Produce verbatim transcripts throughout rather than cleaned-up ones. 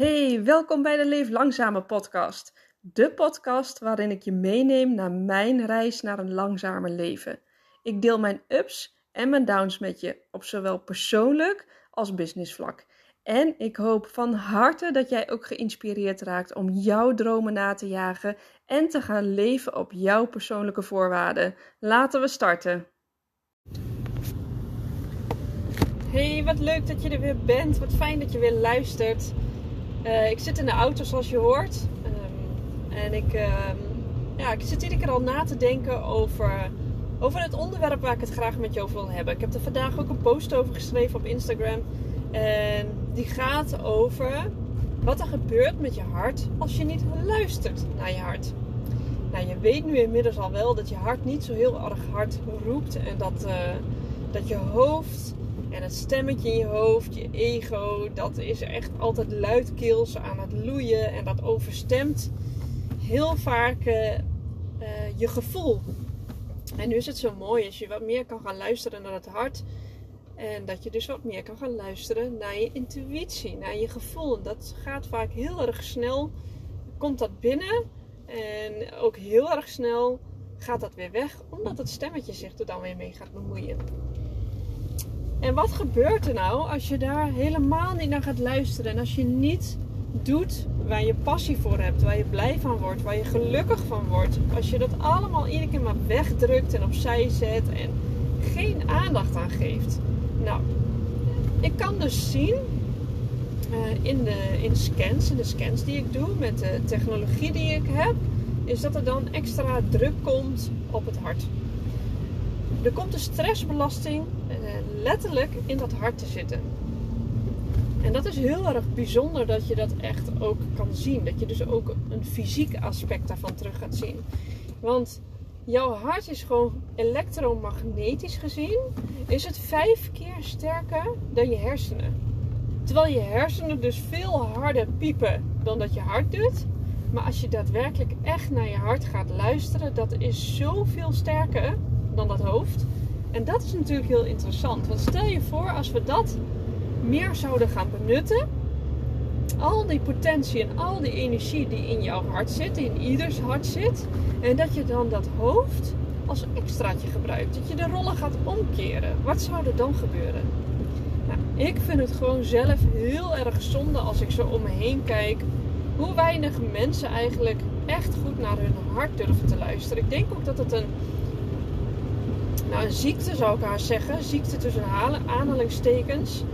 Hey, welkom bij de Leef Langzame podcast. De podcast waarin ik je meeneem naar mijn reis naar een langzamer leven. Ik deel mijn ups en mijn downs met je, op zowel persoonlijk als businessvlak. En ik hoop van harte dat jij ook geïnspireerd raakt om jouw dromen na te jagen en te gaan leven op jouw persoonlijke voorwaarden. Laten we starten. Hey, wat leuk dat je er weer bent. Wat fijn dat je weer luistert. Uh, ik zit in de auto zoals je hoort. Um, en ik, um, ja, ik zit iedere keer al na te denken over, over het onderwerp waar ik het graag met je over wil hebben. Ik heb er vandaag ook een post over geschreven op Instagram. En die gaat over wat er gebeurt met je hart als je niet luistert naar je hart. Nou, je weet nu inmiddels al wel dat je hart niet zo heel erg hard roept. En dat, uh, dat je hoofd en het stemmetje in je hoofd, je ego, dat is echt altijd luidkeels aan het loeien. En dat overstemt heel vaak uh, uh, je gevoel. En nu is het zo mooi als je wat meer kan gaan luisteren naar het hart. En dat je dus wat meer kan gaan luisteren naar je intuïtie, naar je gevoel. En dat gaat vaak heel erg snel, komt dat binnen. En ook heel erg snel gaat dat weer weg, omdat het stemmetje zich er dan weer mee gaat bemoeien. En wat gebeurt er nou als je daar helemaal niet naar gaat luisteren? En als je niet doet waar je passie voor hebt, waar je blij van wordt, waar je gelukkig van wordt. Als je dat allemaal iedere keer maar wegdrukt en opzij zet en geen aandacht aan geeft. Nou, ik kan dus zien uh, in, de, in, scans, in de scans die ik doe met de technologie die ik heb, is dat er dan extra druk komt op het hart. Er komt een stressbelasting uh, letterlijk in dat hart te zitten. En dat is heel erg bijzonder dat je dat echt ook kan zien. Dat je dus ook een fysiek aspect daarvan terug gaat zien. Want jouw hart is gewoon elektromagnetisch gezien, is het vijf keer sterker dan je hersenen. Terwijl je hersenen dus veel harder piepen dan dat je hart doet. Maar als je daadwerkelijk echt naar je hart gaat luisteren, dat is zoveel sterker dan dat hoofd. En dat is natuurlijk heel interessant. Want stel je voor als we dat meer zouden gaan benutten. Al die potentie en al die energie die in jouw hart zit, die in ieders hart zit. En dat je dan dat hoofd als extraatje gebruikt. Dat je de rollen gaat omkeren. Wat zou er dan gebeuren? Nou, ik vind het gewoon zelf heel erg zonde als ik zo om me heen kijk. Hoe weinig mensen eigenlijk echt goed naar hun hart durven te luisteren. Ik denk ook dat het een, nou, een ziekte zou ik haar zeggen. Ziekte tussen aanhalingstekens.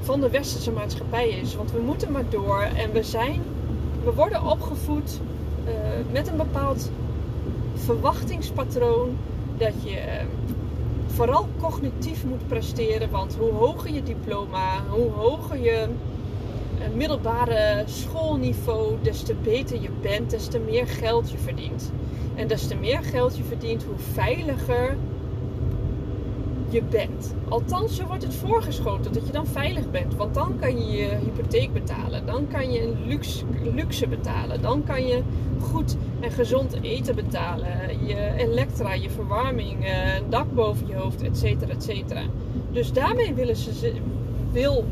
Van de westerse maatschappij is. Want we moeten maar door. En we zijn, we worden opgevoed uh, met een bepaald verwachtingspatroon. Dat je uh, vooral cognitief moet presteren. Want hoe hoger je diploma, hoe hoger je uh, middelbare schoolniveau, des te beter je bent, des te meer geld je verdient. En des te meer geld je verdient, hoe veiliger je bent. Althans, zo wordt het voorgeschoten dat je dan veilig bent. Want dan kan je je hypotheek betalen. Dan kan je een luxe, luxe betalen. Dan kan je goed en gezond eten betalen. Je elektra, je verwarming, een dak boven je hoofd, et cetera, et cetera. Dus daarmee willen ze, wil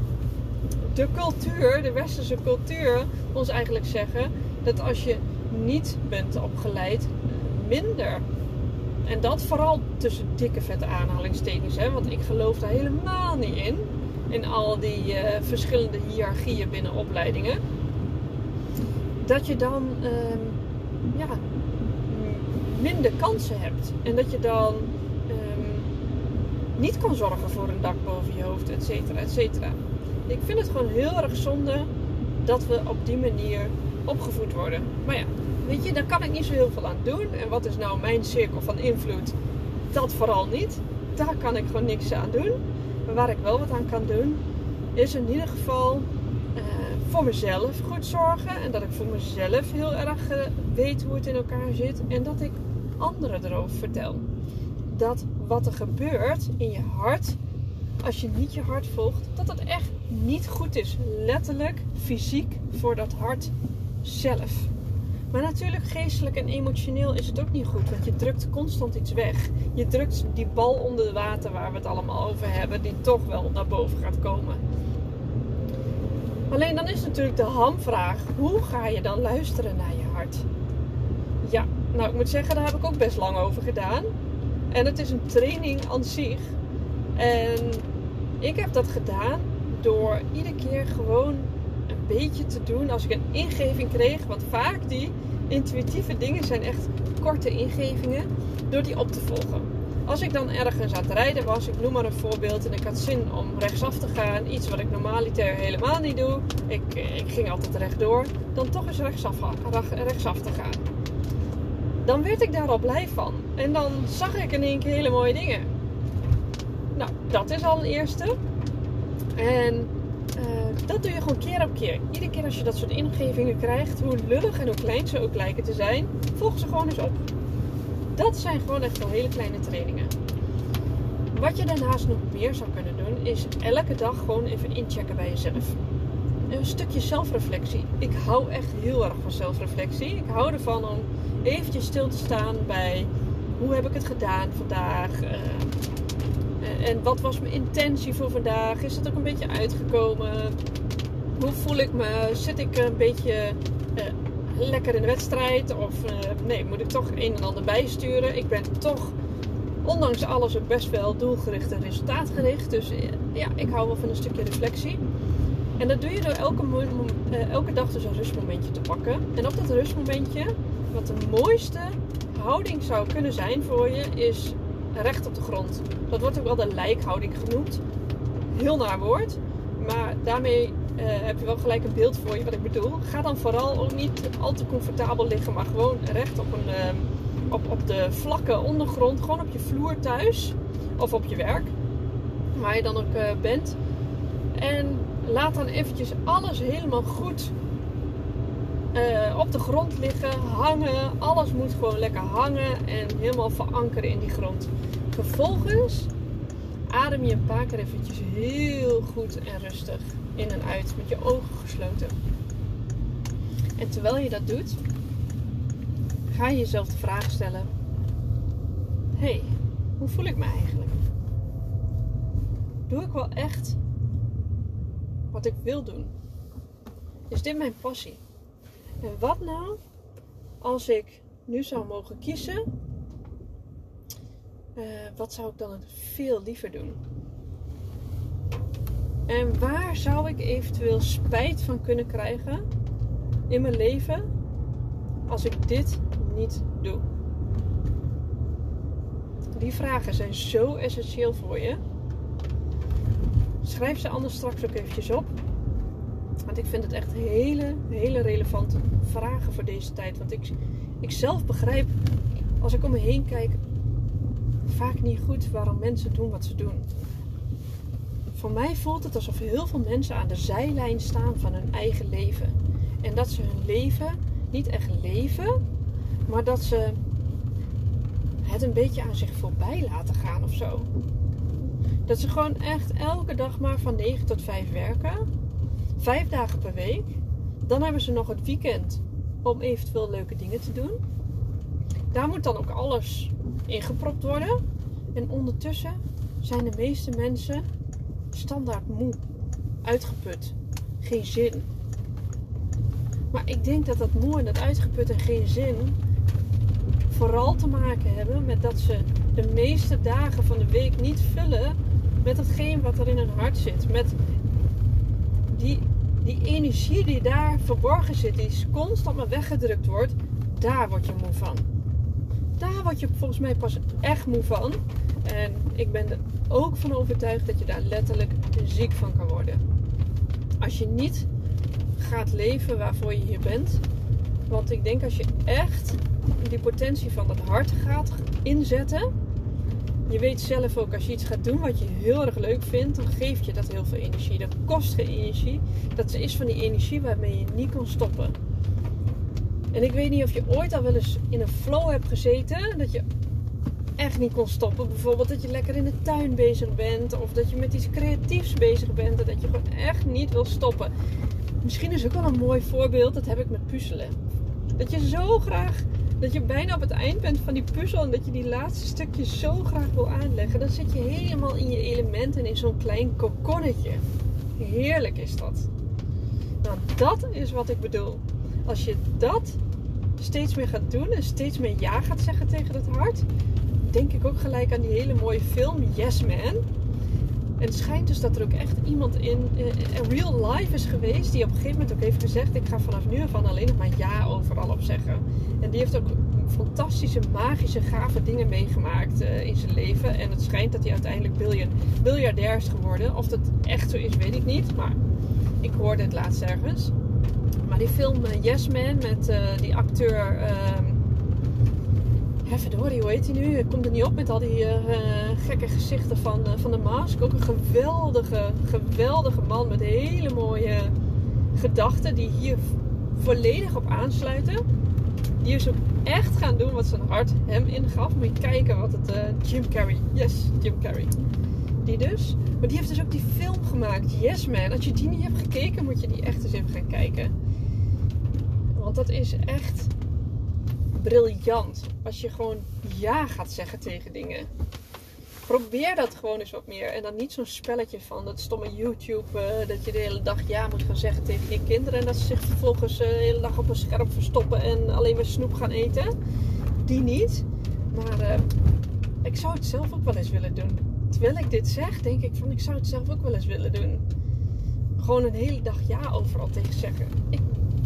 de cultuur, de westerse cultuur, ons eigenlijk zeggen dat als je niet bent opgeleid, minder. En dat vooral tussen dikke vette aanhalingstekens. Hè? Want ik geloof daar helemaal niet in. In al die uh, verschillende hiërarchieën binnen opleidingen. Dat je dan uh, ja, minder kansen hebt. En dat je dan uh, niet kan zorgen voor een dak boven je hoofd, et cetera, et cetera. Ik vind het gewoon heel erg zonde dat we op die manier opgevoed worden. Maar ja. Weet je, daar kan ik niet zo heel veel aan doen. En wat is nou mijn cirkel van invloed? Dat vooral niet. Daar kan ik gewoon niks aan doen. Maar waar ik wel wat aan kan doen, is in ieder geval uh, voor mezelf goed zorgen. En dat ik voor mezelf heel erg uh, weet hoe het in elkaar zit. En dat ik anderen erover vertel. Dat wat er gebeurt in je hart, als je niet je hart volgt, dat dat echt niet goed is. Letterlijk, fysiek, voor dat hart zelf. Maar natuurlijk geestelijk en emotioneel is het ook niet goed. Want je drukt constant iets weg. Je drukt die bal onder het water waar we het allemaal over hebben. Die toch wel naar boven gaat komen. Alleen dan is natuurlijk de hamvraag. Hoe ga je dan luisteren naar je hart? Ja, nou ik moet zeggen, daar heb ik ook best lang over gedaan. En het is een training aan zich. En ik heb dat gedaan door iedere keer gewoon een beetje te doen. Als ik een ingeving kreeg, want vaak die intuïtieve dingen zijn echt korte ingevingen, door die op te volgen. Als ik dan ergens aan het rijden was, ik noem maar een voorbeeld, en ik had zin om rechtsaf te gaan, iets wat ik normaliter helemaal niet doe, ik, ik ging altijd rechtdoor, dan toch eens rechtsaf, rechtsaf te gaan. Dan werd ik daar al blij van. En dan zag ik in één keer hele mooie dingen. Nou, dat is al een eerste. En uh, dat doe je gewoon keer op keer. Iedere keer als je dat soort ingevingen krijgt, hoe lullig en hoe klein ze ook lijken te zijn, volg ze gewoon eens op. Dat zijn gewoon echt wel hele kleine trainingen. Wat je daarnaast nog meer zou kunnen doen, is elke dag gewoon even inchecken bij jezelf. Een stukje zelfreflectie. Ik hou echt heel erg van zelfreflectie. Ik hou ervan om eventjes stil te staan bij hoe heb ik het gedaan vandaag. Uh, En wat was mijn intentie voor vandaag? Is dat ook een beetje uitgekomen? Hoe voel ik me? Zit ik een beetje uh, lekker in de wedstrijd? Of uh, nee, moet ik toch een en ander bijsturen? Ik ben toch, ondanks alles, ook best wel doelgericht en resultaatgericht. Dus uh, ja, ik hou wel van een stukje reflectie. En dat doe je door elke, uh, elke dag dus een rustmomentje te pakken. En op dat rustmomentje, wat de mooiste houding zou kunnen zijn voor je, is recht op de grond. Dat wordt ook wel de lijkhouding genoemd. Heel naar woord. Maar daarmee eh, heb je wel gelijk een beeld voor je wat ik bedoel. Ga dan vooral ook niet al te comfortabel liggen. Maar gewoon recht op, een, eh, op, op de vlakke ondergrond. Gewoon op je vloer thuis. Of op je werk. Waar je dan ook eh, bent. En laat dan eventjes alles helemaal goed Uh, op de grond liggen, hangen. Alles moet gewoon lekker hangen en helemaal verankeren in die grond. Vervolgens adem je een paar keer eventjes heel goed en rustig in en uit met je ogen gesloten. En terwijl je dat doet, ga je jezelf de vraag stellen: hey, hoe voel ik me eigenlijk? Doe ik wel echt wat ik wil doen? Is dit mijn passie? En wat nou als ik nu zou mogen kiezen, uh, wat zou ik dan veel liever doen? En waar zou ik eventueel spijt van kunnen krijgen in mijn leven als ik dit niet doe? Die vragen zijn zo essentieel voor je. Schrijf ze anders straks ook eventjes op. Want ik vind het echt hele, hele relevante vragen voor deze tijd. Want ik, ik zelf begrijp, als ik om me heen kijk, vaak niet goed waarom mensen doen wat ze doen. Voor mij voelt het alsof heel veel mensen aan de zijlijn staan van hun eigen leven. En dat ze hun leven niet echt leven, maar dat ze het een beetje aan zich voorbij laten gaan of zo. Dat ze gewoon echt elke dag maar van negen tot vijf werken. Vijf dagen per week. Dan hebben ze nog het weekend om eventueel leuke dingen te doen. Daar moet dan ook alles ingepropt worden. En ondertussen zijn de meeste mensen standaard moe, uitgeput, geen zin. Maar ik denk dat dat moe en dat uitgeput en geen zin vooral te maken hebben met dat ze de meeste dagen van de week niet vullen met hetgeen wat er in hun hart zit. Met Die, die energie die daar verborgen zit, die constant maar weggedrukt wordt, daar word je moe van. Daar word je volgens mij pas echt moe van. En ik ben er ook van overtuigd dat je daar letterlijk ziek van kan worden. Als je niet gaat leven waarvoor je hier bent. Want ik denk als je echt die potentie van dat hart gaat inzetten. Je weet zelf ook, als je iets gaat doen wat je heel erg leuk vindt, dan geeft je dat heel veel energie. Dat kost geen energie. Dat is van die energie waarmee je niet kan stoppen. En ik weet niet of je ooit al wel eens in een flow hebt gezeten, dat je echt niet kon stoppen. Bijvoorbeeld dat je lekker in de tuin bezig bent, of dat je met iets creatiefs bezig bent en dat je gewoon echt niet wil stoppen. Misschien is ook wel een mooi voorbeeld, dat heb ik met puzzelen. Dat je zo graag... Dat je bijna op het eind bent van die puzzel en dat je die laatste stukjes zo graag wil aanleggen. Dan zit je helemaal in je element en in zo'n klein kokonnetje. Heerlijk is dat. Nou, dat is wat ik bedoel. Als je dat steeds meer gaat doen en steeds meer ja gaat zeggen tegen dat hart, denk ik ook gelijk aan die hele mooie film Yes Man. En het schijnt dus dat er ook echt iemand in, in real life is geweest die op een gegeven moment ook heeft gezegd: ik ga vanaf nu af aan alleen nog maar ja overal op zeggen. En die heeft ook fantastische, magische, gave dingen meegemaakt uh, in zijn leven. En het schijnt dat hij uiteindelijk billion, biljardair is geworden. Of dat echt zo is, weet ik niet. Maar ik hoorde het laatst ergens. Maar die film uh, Yes Man met uh, die acteur... Um, Verdorie, hoe heet hij nu? Ik kom er niet op met al die uh, gekke gezichten van, uh, van de Mask. Ook een geweldige, geweldige man met hele mooie gedachten die hier volledig op aansluiten. Die is ook echt gaan doen wat zijn hart hem ingaf. Moet je kijken wat het... Uh, Jim Carrey. Yes, Jim Carrey. Die dus. Maar die heeft dus ook die film gemaakt. Yes Man. Als je die niet hebt gekeken, moet je die echt eens even gaan kijken. Want dat is echt... briljant. Als je gewoon ja gaat zeggen tegen dingen. Probeer dat gewoon eens wat meer. En dan niet zo'n spelletje van dat stomme YouTube. Uh, dat je de hele dag ja moet gaan zeggen tegen je kinderen. En dat ze zich vervolgens uh, de hele dag op een scherm verstoppen. En alleen maar snoep gaan eten. Die niet. Maar uh, ik zou het zelf ook wel eens willen doen. Terwijl ik dit zeg, denk ik van ik zou het zelf ook wel eens willen doen. Gewoon een hele dag ja overal tegen zeggen. Ik,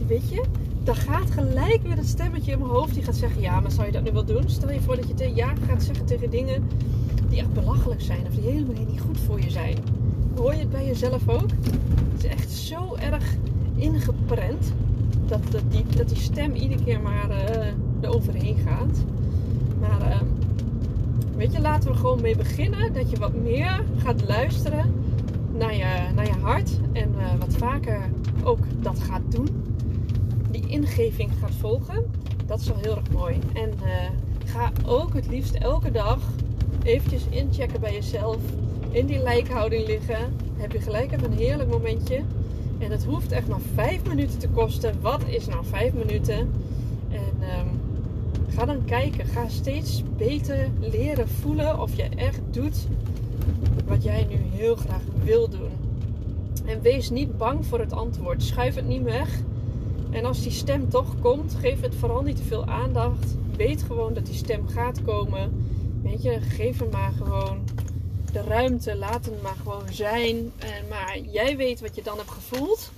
weet je... Dan gaat gelijk weer dat stemmetje in mijn hoofd die gaat zeggen, ja, maar zou je dat nu wel doen? Stel je voor dat je te ja gaat zeggen tegen dingen die echt belachelijk zijn of die helemaal niet goed voor je zijn. Hoor je het bij jezelf ook? Het is echt zo erg ingeprent dat, dat, die, dat die stem iedere keer maar uh, eroverheen gaat. Maar uh, weet je, laten we er gewoon mee beginnen dat je wat meer gaat luisteren naar je, naar je hart en uh, wat vaker ook dat gaat doen. Die ingeving gaat volgen, dat is al heel erg mooi. En uh, ga ook het liefst elke dag eventjes inchecken bij jezelf, in die lijkhouding liggen. Heb je gelijk even een heerlijk momentje. En het hoeft echt maar vijf minuten te kosten. Wat is nou vijf minuten? En um, ga dan kijken, ga steeds beter leren voelen of je echt doet wat jij nu heel graag wil doen. En wees niet bang voor het antwoord, schuif het niet weg. En als die stem toch komt, geef het vooral niet te veel aandacht. Weet gewoon dat die stem gaat komen. Weet je, geef hem maar gewoon de ruimte. Laat hem maar gewoon zijn. En maar jij weet wat je dan hebt gevoeld.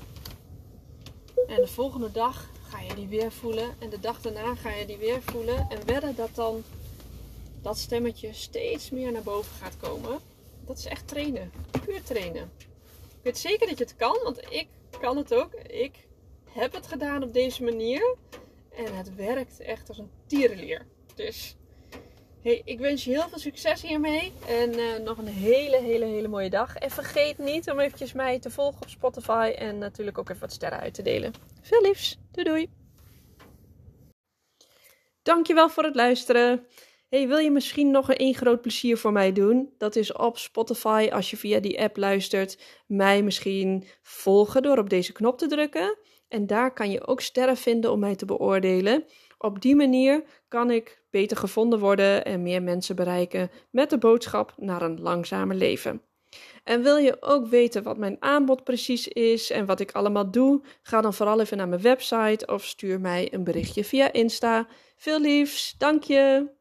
En de volgende dag ga je die weer voelen. En de dag daarna ga je die weer voelen. En wedden dat dan dat stemmetje steeds meer naar boven gaat komen. Dat is echt trainen. Puur trainen. Ik weet zeker dat je het kan, want ik kan het ook. Ik... heb het gedaan op deze manier. En het werkt echt als een tierenlier. Dus hey, ik wens je heel veel succes hiermee. En uh, nog een hele, hele, hele mooie dag. En vergeet niet om eventjes mij te volgen op Spotify. En natuurlijk ook even wat sterren uit te delen. Veel liefs. Doei doei. Dankjewel voor het luisteren. Hey, wil je misschien nog één groot plezier voor mij doen? Dat is op Spotify, als je via die app luistert, mij misschien volgen door op deze knop te drukken. En daar kan je ook sterren vinden om mij te beoordelen. Op die manier kan ik beter gevonden worden en meer mensen bereiken met de boodschap naar een langzamer leven. En wil je ook weten wat mijn aanbod precies is en wat ik allemaal doe? Ga dan vooral even naar mijn website of stuur mij een berichtje via Insta. Veel liefs, dank je!